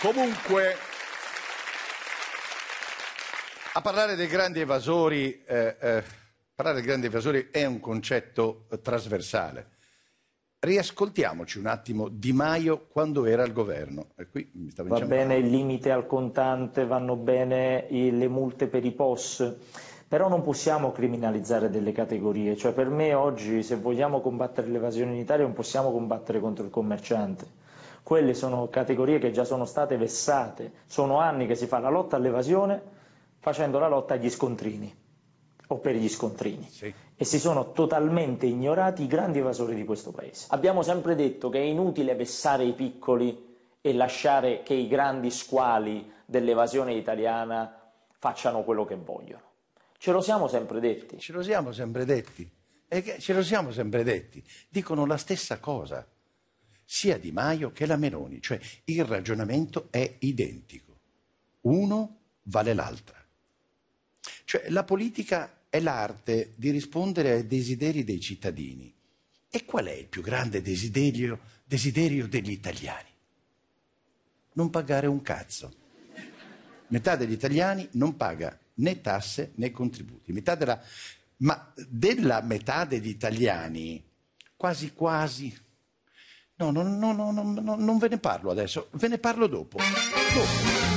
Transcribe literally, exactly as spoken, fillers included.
Comunque, a parlare dei grandi evasori, eh, eh, parlare dei grandi evasori è un concetto eh, trasversale. Riascoltiamoci un attimo Di Maio quando era al governo. E qui mi stavo Va bene il limite al contante, vanno bene i, le multe per i P O S, però non possiamo criminalizzare delle categorie. Cioè, per me oggi, se vogliamo combattere l'evasione in Italia, non possiamo combattere contro il commerciante. Quelle sono categorie che già sono state vessate, sono anni che si fa la lotta all'evasione facendo la lotta agli scontrini o per gli scontrini, sì. E si sono totalmente ignorati i grandi evasori di questo paese. Abbiamo sempre detto che è inutile vessare i piccoli e lasciare che i grandi squali dell'evasione italiana facciano quello che vogliono. Ce lo siamo sempre detti. Ce lo siamo sempre detti. E ce lo siamo sempre detti. Dicono la stessa cosa. Sia Di Maio che la Meloni, cioè il ragionamento è identico, uno vale l'altra. Cioè la politica è l'arte di rispondere ai desideri dei cittadini. E qual è il più grande desiderio, desiderio degli italiani? Non pagare un cazzo. Metà degli italiani non paga né tasse né contributi. Metà della, ma della metà degli italiani quasi quasi... No, no, no, no, no, no, non ve ne parlo adesso, ve ne parlo dopo. dopo.